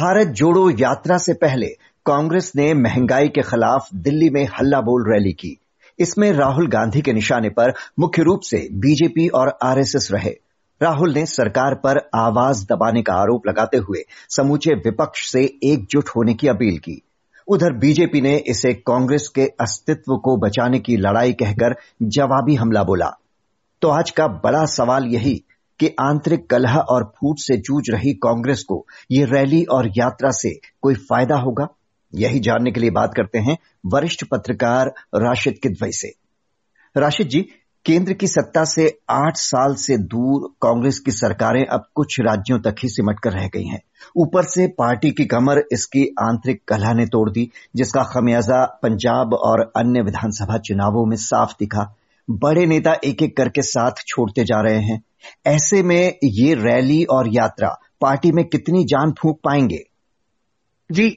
भारत जोड़ो यात्रा से पहले कांग्रेस ने महंगाई के खिलाफ दिल्ली में हल्ला बोल रैली की। इसमें राहुल गांधी के निशाने पर मुख्य रूप से बीजेपी और आरएसएस रहे। राहुल ने सरकार पर आवाज दबाने का आरोप लगाते हुए समूचे विपक्ष से एकजुट होने की अपील की। उधर बीजेपी ने इसे कांग्रेस के अस्तित्व को बचाने की लड़ाई कहकर जवाबी हमला बोला। तो आज का बड़ा सवाल यही कि आंतरिक कलह और फूट से जूझ रही कांग्रेस को ये रैली और यात्रा से कोई फायदा होगा? यही जानने के लिए बात करते हैं वरिष्ठ पत्रकार राशिद किदवई से। राशिद जी, केंद्र की सत्ता से 8 साल से दूर कांग्रेस की सरकारें अब कुछ राज्यों तक ही सिमटकर रह गई हैं। ऊपर से पार्टी की कमर इसकी आंतरिक कलह ने तोड़ दी, जिसका खमियाजा पंजाब और अन्य विधानसभा चुनावों में साफ दिखा। बड़े नेता एक एक करके साथ छोड़ते जा रहे हैं। ऐसे में ये रैली और यात्रा पार्टी में कितनी जान फूंक पाएंगे? जी,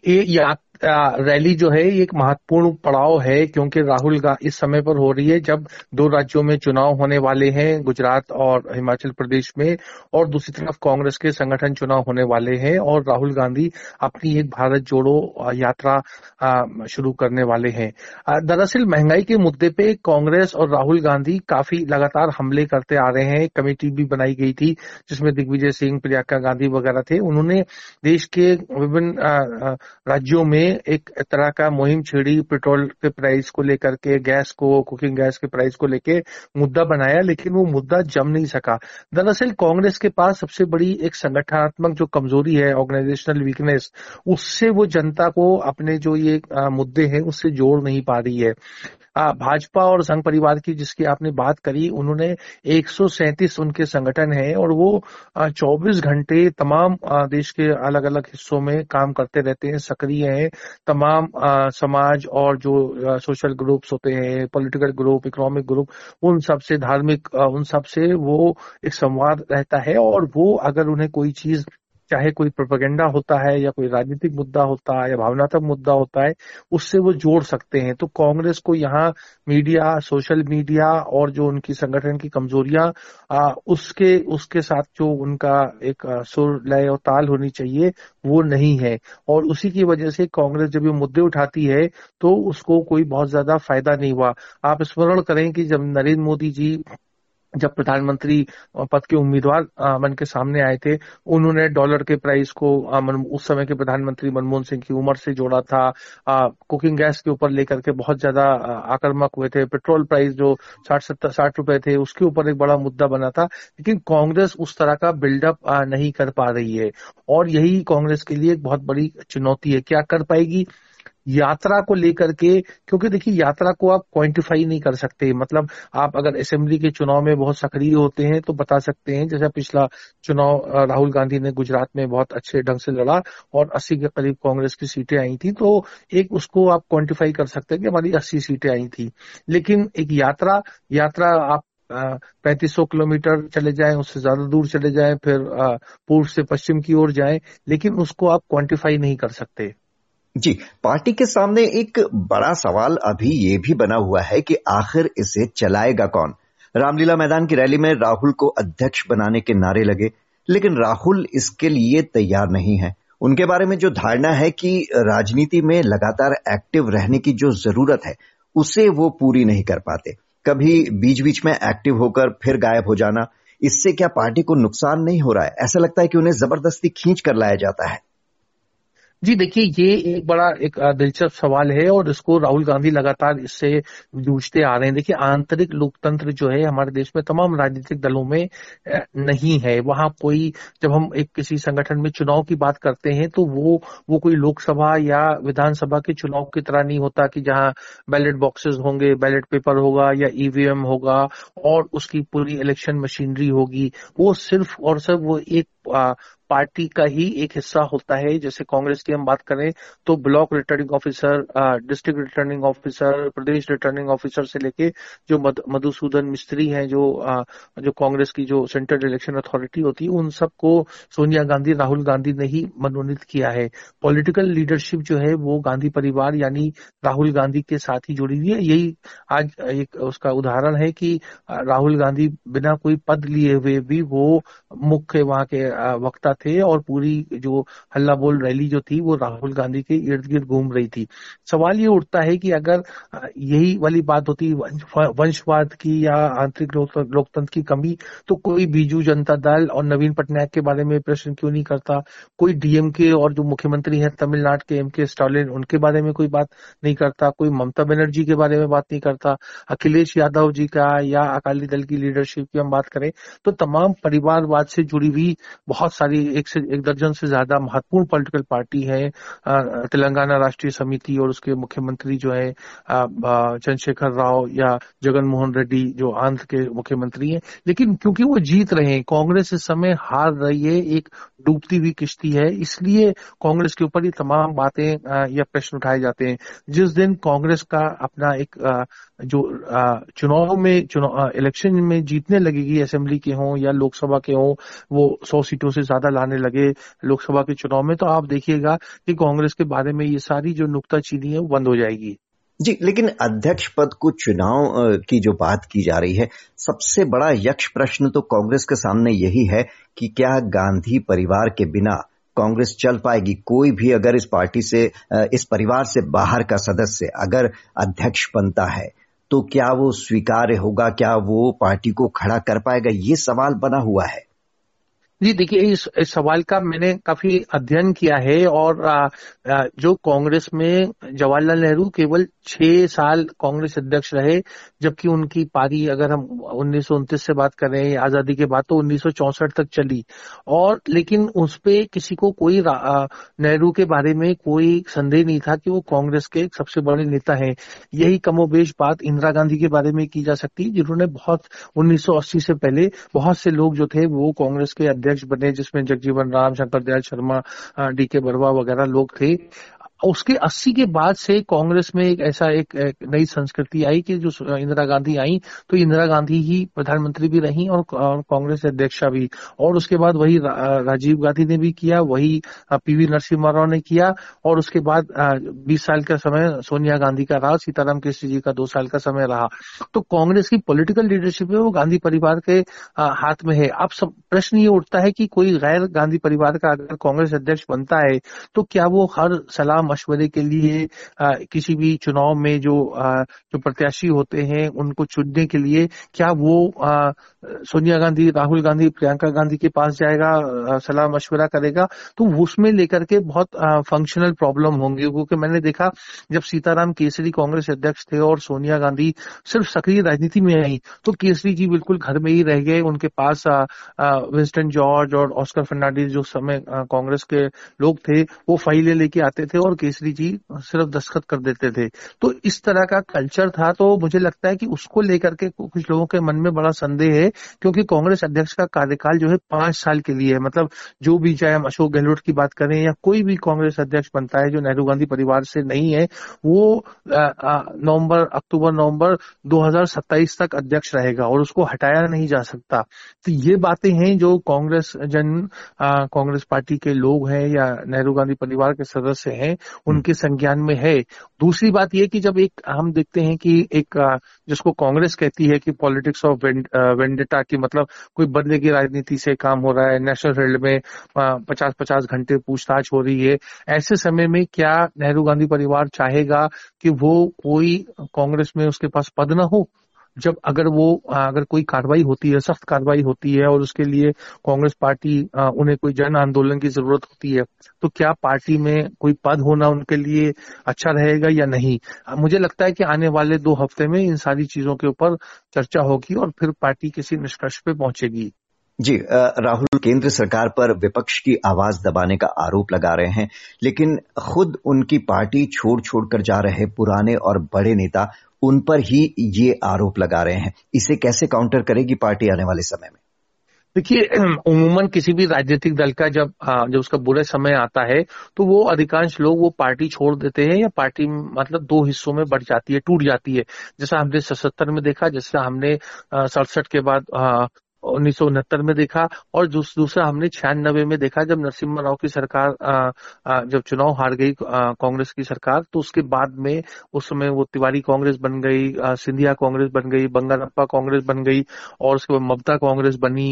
रैली जो है ये एक महत्वपूर्ण पड़ाव है, क्योंकि राहुल गांधी इस समय पर हो रही है जब 2 राज्यों में चुनाव होने वाले हैं, गुजरात और हिमाचल प्रदेश में, और दूसरी तरफ कांग्रेस के संगठन चुनाव होने वाले हैं और राहुल गांधी अपनी एक भारत जोड़ो यात्रा शुरू करने वाले हैं। दरअसल महंगाई के मुद्दे पे कांग्रेस और राहुल गांधी काफी लगातार हमले करते आ रहे हैं। कमेटी भी बनाई गई थी जिसमें दिग्विजय सिंह, प्रियंका गांधी वगैरह थे। उन्होंने देश के विभिन्न राज्यों में एक तरह का मुहिम छेड़ी, पेट्रोल के प्राइस को लेकर के, गैस को, कुकिंग गैस के प्राइस को लेकर मुद्दा बनाया, लेकिन वो मुद्दा जम नहीं सका। दरअसल कांग्रेस के पास सबसे बड़ी एक संगठनात्मक जो कमजोरी है, ऑर्गेनाइजेशनल वीकनेस, उससे वो जनता को अपने जो ये मुद्दे हैं उससे जोड़ नहीं पा रही है। भाजपा और संघ परिवार की जिसकी आपने बात करी, उन्होंने 137 उनके संगठन हैं और वो 24 घंटे तमाम देश के अलग अलग हिस्सों में काम करते रहते हैं, सक्रिय हैं। तमाम समाज और जो सोशल ग्रुप्स होते हैं, पॉलिटिकल ग्रुप, इकोनॉमिक ग्रुप, उन सब से, धार्मिक, उन सब से वो एक संवाद रहता है। और वो अगर उन्हें कोई चीज, चाहे कोई प्रोपेगेंडा होता है या कोई राजनीतिक मुद्दा होता है या भावनात्मक मुद्दा होता है, उससे वो जोड़ सकते हैं। तो कांग्रेस को यहाँ मीडिया, सोशल मीडिया और जो उनकी संगठन की कमजोरियां, उसके साथ जो उनका एक सुर, लय और ताल होनी चाहिए वो नहीं है। और उसी की वजह से कांग्रेस जब ये मुद्दे उठाती है तो उसको कोई बहुत ज्यादा फायदा नहीं हुआ। आप स्मरण करें कि जब नरेंद्र मोदी जी जब प्रधानमंत्री पद के उम्मीदवार बन के सामने आए थे, उन्होंने डॉलर के प्राइस को उस समय के प्रधानमंत्री मनमोहन सिंह की उम्र से जोड़ा था। कुकिंग गैस के ऊपर लेकर के बहुत ज्यादा आक्रामक हुए थे। पेट्रोल प्राइस जो 60 रुपए थे उसके ऊपर एक बड़ा मुद्दा बना था, लेकिन कांग्रेस उस तरह का बिल्डअप नहीं कर पा रही है। और यही कांग्रेस के लिए एक बहुत बड़ी चुनौती है, क्या कर पाएगी यात्रा को लेकर के। क्योंकि देखिए, यात्रा को आप क्वांटिफाई नहीं कर सकते। मतलब आप अगर असेंबली के चुनाव में बहुत सक्रिय होते हैं तो बता सकते हैं, जैसा पिछला चुनाव राहुल गांधी ने गुजरात में बहुत अच्छे ढंग से लड़ा और 80 के करीब कांग्रेस की सीटें आई थी, तो एक उसको आप क्वांटिफाई कर सकते हैं कि हमारी 80 सीटें आई थी। लेकिन एक यात्रा आप 3500 किलोमीटर चले जाएं, उससे ज्यादा दूर चले जाएं, फिर पूर्व से पश्चिम की ओर जाएं, लेकिन उसको आप क्वांटिफाई नहीं कर सकते। जी, पार्टी के सामने एक बड़ा सवाल अभी ये भी बना हुआ है कि आखिर इसे चलाएगा कौन। रामलीला मैदान की रैली में राहुल को अध्यक्ष बनाने के नारे लगे, लेकिन राहुल इसके लिए तैयार नहीं है। उनके बारे में जो धारणा है कि राजनीति में लगातार एक्टिव रहने की जो जरूरत है उसे वो पूरी नहीं कर पाते। कभी बीच बीच में एक्टिव होकर फिर गायब हो जाना, इससे क्या पार्टी को नुकसान नहीं हो रहा है? ऐसा लगता है कि उन्हें जबरदस्ती खींच कर लाया जाता है। जी देखिए, ये एक बड़ा एक दिलचस्प सवाल है और इसको राहुल गांधी लगातार इससे जूझते आ रहे हैं। देखिए, आंतरिक लोकतंत्र जो है हमारे देश में तमाम राजनीतिक दलों में नहीं है। वहां कोई, जब हम एक किसी संगठन में चुनाव की बात करते हैं तो वो कोई लोकसभा या विधानसभा के चुनाव की तरह नहीं होता कि जहां बैलेट बॉक्सेस होंगे, बैलेट पेपर होगा या ईवीएम होगा और उसकी पूरी इलेक्शन मशीनरी होगी। वो सिर्फ और सिर्फ वो एक पार्टी का ही एक हिस्सा होता है। जैसे कांग्रेस की हम बात करें तो block returning officer, district returning officer, प्रदेश रिटर्निंग ऑफिसर से लेके जो मधुसूदन मिस्त्री हैं, जो कांग्रेस की जो सेंट्रल इलेक्शन अथॉरिटी होती है, उन सबको सोनिया गांधी, राहुल गांधी ने ही मनोनीत किया है। पॉलिटिकल लीडरशिप जो है वो गांधी परिवार यानी राहुल गांधी के साथ ही जुड़ी हुई है। यही आज एक उसका उदाहरण है कि राहुल गांधी बिना कोई पद लिए हुए भी वो मुख्य वहां के वक्ता थे और पूरी जो हल्ला बोल रैली जो थी वो राहुल गांधी के इर्द गिर्द घूम रही थी। सवाल ये उठता है कि अगर यही वाली बात होती वंशवाद की या आंतरिक लोकतंत्र की कमी, तो कोई बीजू जनता दल और नवीन पटनायक के बारे में प्रश्न क्यों नहीं करता, कोई डीएमके और जो मुख्यमंत्री है तमिलनाडु के एम के स्टालिन उनके बारे में कोई बात नहीं करता, कोई ममता बनर्जी के बारे में बात नहीं करता, अखिलेश यादव जी का या अकाली दल की लीडरशिप की हम बात करें तो तमाम परिवारवाद से जुड़ी हुई बहुत सारी एक दर्जन से ज्यादा महत्वपूर्ण पॉलिटिकल पार्टी है। तेलंगाना राष्ट्रीय समिति और उसके मुख्यमंत्री जो है चंद्रशेखर राव या जगनमोहन रेड्डी जो आंध्र के मुख्यमंत्री हैं, लेकिन क्योंकि वो जीत रहे हैं, कांग्रेस इस समय हार रही है, एक डूबती हुई किश्ती है, इसलिए कांग्रेस के ऊपर ये तमाम बातें या प्रश्न उठाए जाते हैं। जिस दिन कांग्रेस का अपना एक जो चुनाव इलेक्शन में जीतने लगेगी, असेंबली के हों या लोकसभा के हों, वो 100 सीटों से ज्यादा लाने लगे लोकसभा के चुनाव में, तो आप देखिएगा कि कांग्रेस के बारे में ये सारी जो नुक्ताचीनी है वो बंद हो जाएगी। जी, लेकिन अध्यक्ष पद को चुनाव की जो बात की जा रही है, सबसे बड़ा यक्ष प्रश्न तो कांग्रेस के सामने यही है कि क्या गांधी परिवार के बिना कांग्रेस चल पाएगी। कोई भी अगर इस पार्टी से, इस परिवार से बाहर का सदस्य अगर अध्यक्ष बनता है तो क्या वो स्वीकार्य होगा, क्या वो पार्टी को खड़ा कर पाएगा, ये सवाल बना हुआ है। जी देखिए, इस सवाल का मैंने काफी अध्ययन किया है और जो कांग्रेस में जवाहरलाल नेहरू केवल 6 साल कांग्रेस अध्यक्ष रहे, जबकि उनकी पारी अगर हम 1929 से बात करें आजादी के बाद तो 1964 तक चली, और लेकिन उस पे किसी को कोई नेहरू के बारे में कोई संदेह नहीं था कि वो कांग्रेस के एक सबसे बड़े नेता हैं। यही कमोबेश बात इंदिरा गांधी के बारे में की जा सकती है, जिन्होंने 1980 से पहले बहुत से लोग जो थे वो कांग्रेस के अध्यक्ष बने, जिसमें जगजीवन राम, शंकर दयाल शर्मा, डीके बरवा वगैरह लोग थे। उसके 80 के बाद से कांग्रेस में एक नई संस्कृति आई कि जो इंदिरा गांधी आई तो इंदिरा गांधी ही प्रधानमंत्री भी रही और कांग्रेस अध्यक्षा भी, और उसके बाद वही राजीव गांधी ने भी किया, वही पीवी नरसिम्हा राव ने किया, और उसके बाद 20 साल का समय सोनिया गांधी का रहा, सीताराम केसरी जी का 2 साल का समय रहा। तो कांग्रेस की पॉलिटिकल लीडरशिप है वो गांधी परिवार के हाथ में है। अब प्रश्न ये उठता है कि कोई गैर गांधी परिवार का अगर कांग्रेस अध्यक्ष बनता है तो क्या वो हर सलाह मशवरे के लिए किसी भी चुनाव में जो प्रत्याशी होते हैं उनको चुनने के लिए क्या वो सोनिया गांधी, राहुल गांधी, प्रियंका गांधी के पास जाएगा, सलाह मशवरा करेगा? तो उसमें लेकर के बहुत फंक्शनल प्रॉब्लम होंगी, क्योंकि मैंने देखा जब सीताराम केसरी कांग्रेस अध्यक्ष थे और सोनिया गांधी सिर्फ सक्रिय राजनीति में आई तो केसरी जी बिल्कुल घर में ही रह गए, उनके पास विंसेंट जॉर्ज और ऑस्कर फर्नांडिस जो समय कांग्रेस के लोग थे वो फाइलें लेके आते थे और केसरी जी सिर्फ दस्तखत कर देते थे। तो इस तरह का कल्चर था, तो मुझे लगता है कि उसको लेकर के कुछ लोगों के मन में बड़ा संदेह है, क्योंकि कांग्रेस अध्यक्ष का कार्यकाल जो है 5 साल के लिए है। मतलब जो भी, चाहे हम अशोक गहलोत की बात करें या कोई भी कांग्रेस अध्यक्ष बनता है जो नेहरू गांधी परिवार से नहीं है, वो अक्टूबर नवम्बर 2027 तक अध्यक्ष रहेगा और उसको हटाया नहीं जा सकता। तो ये बातें हैं जो कांग्रेस पार्टी के लोग हैं या नेहरू गांधी परिवार के सदस्य हैं उनके संज्ञान में है। दूसरी बात यह कि जब एक हम देखते हैं कि एक जिसको कांग्रेस कहती है कि पॉलिटिक्स ऑफ वेंडेटा की, मतलब कोई बदले की राजनीति से काम हो रहा है, नेशनल फील्ड में 50-50 घंटे पूछताछ हो रही है, ऐसे समय में क्या नेहरू गांधी परिवार चाहेगा कि वो कोई कांग्रेस में उसके पास पद ना हो? जब अगर कोई कार्रवाई होती है, सख्त कार्रवाई होती है और उसके लिए कांग्रेस पार्टी उन्हें कोई जन आंदोलन की जरूरत होती है, तो क्या पार्टी में कोई पद होना उनके लिए अच्छा रहेगा या नहीं? मुझे लगता है कि आने वाले 2 हफ्ते में इन सारी चीजों के ऊपर चर्चा होगी और फिर पार्टी किसी निष्कर्ष पे पहुंचेगी। जी, राहुल केंद्र सरकार पर विपक्ष की आवाज दबाने का आरोप लगा रहे हैं, लेकिन खुद उनकी पार्टी छोड़कर जा रहे पुराने और बड़े नेता उन पर ही ये आरोप लगा रहे हैं, इसे कैसे काउंटर करेगी पार्टी आने वाले समय में? देखिए, उमूमन किसी भी राजनीतिक दल का जब उसका बुरे समय आता है तो वो अधिकांश लोग वो पार्टी छोड़ देते हैं या पार्टी मतलब 2 हिस्सों में बढ़ जाती है, टूट जाती है। जैसा हमने 77 में देखा, जैसा हमने 67 के बाद 1969 में देखा, और दूसरा हमने 96 में देखा जब नरसिम्हा राव की सरकार जब चुनाव हार गई कांग्रेस की सरकार, तो उसके बाद में उस समय वो तिवारी कांग्रेस बन गई, सिंधिया कांग्रेस बन गई, बंगारप्पा कांग्रेस बन गई, और उसके बाद ममता कांग्रेस बनी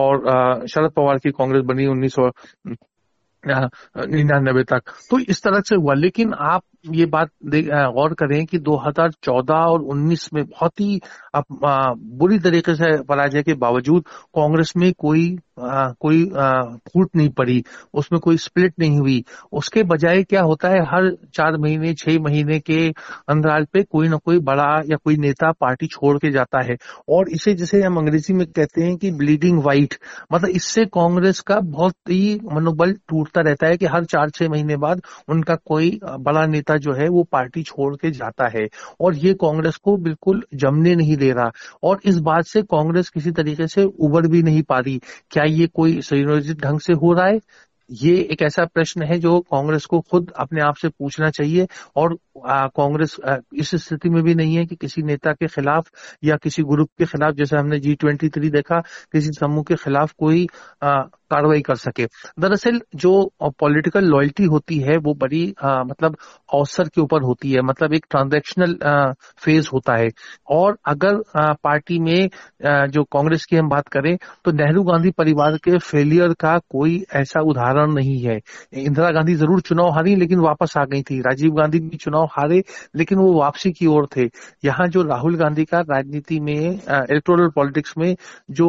और शरद पवार की कांग्रेस बनी 1999 तक। तो इस तरह से हुआ। लेकिन आप ये बात गौर करें कि 2014 और 19 में बहुत ही बुरी तरीके से पराजय के बावजूद कांग्रेस में कोई फूट नहीं पड़ी, उसमें कोई स्प्लिट नहीं हुई। उसके बजाय क्या होता है, हर 4 महीने 6 महीने के अंतराल पे कोई ना कोई बड़ा या कोई नेता पार्टी छोड़ के जाता है, और इसे जिसे हम अंग्रेजी में कहते हैं कि ब्लीडिंग वाइट, मतलब इससे कांग्रेस का बहुत ही मनोबल टूटता रहता है कि हर 4-6 महीने बाद उनका कोई बड़ा नेता जो है वो पार्टी छोड़ के जाता है, और ये कांग्रेस को बिल्कुल जमने नहीं दे रहा। और इस बात से कांग्रेस किसी तरीके से उबर भी नहीं पा रही। क्या ये कोई संयोजित ढंग से हो रहा है? ये एक ऐसा प्रश्न है जो कांग्रेस को खुद अपने आप से पूछना चाहिए। और कांग्रेस इस स्थिति में भी नहीं है कि किसी नेता के खिलाफ या किसी ग्रुप के खिलाफ, जैसे हमने G23 देखा, किसी समूह के खिलाफ कोई कार्रवाई कर सके। दरअसल जो पॉलिटिकल लॉयल्टी होती है वो बड़ी मतलब अवसर के ऊपर होती है, मतलब एक ट्रांजैक्शनल फेज होता है। और अगर पार्टी में जो कांग्रेस की हम बात करें तो नेहरू गांधी परिवार के फेलियर का कोई ऐसा उदाहरण नहीं है। इंदिरा गांधी जरूर चुनाव हारी लेकिन वापस आ गई थी, राजीव गांधी भी चुनाव हारे लेकिन वो वापसी की ओर थे। यहाँ जो राहुल गांधी का राजनीति में इलेक्टोरल पॉलिटिक्स में जो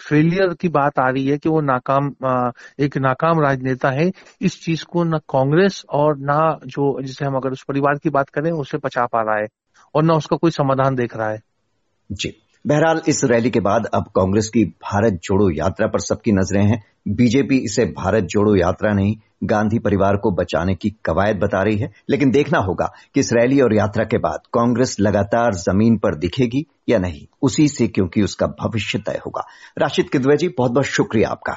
फेलियर की बात आ रही है कि वो एक नाकाम राजनेता है, इस चीज को ना कांग्रेस और ना जो जिसे हम अगर उस परिवार की बात करें उसे पचा पा रहा है, और ना उसका कोई समाधान देख रहा है जी। बहरहाल इस रैली के बाद अब कांग्रेस की भारत जोड़ो यात्रा पर सबकी नजरें हैं। बीजेपी इसे भारत जोड़ो यात्रा नहीं, गांधी परिवार को बचाने की कवायद बता रही है, लेकिन देखना होगा कि इस रैली और यात्रा के बाद कांग्रेस लगातार जमीन पर दिखेगी या नहीं, उसी से क्योंकि उसका भविष्य तय होगा। राशिद किदवई जी, बहुत बहुत शुक्रिया आपका।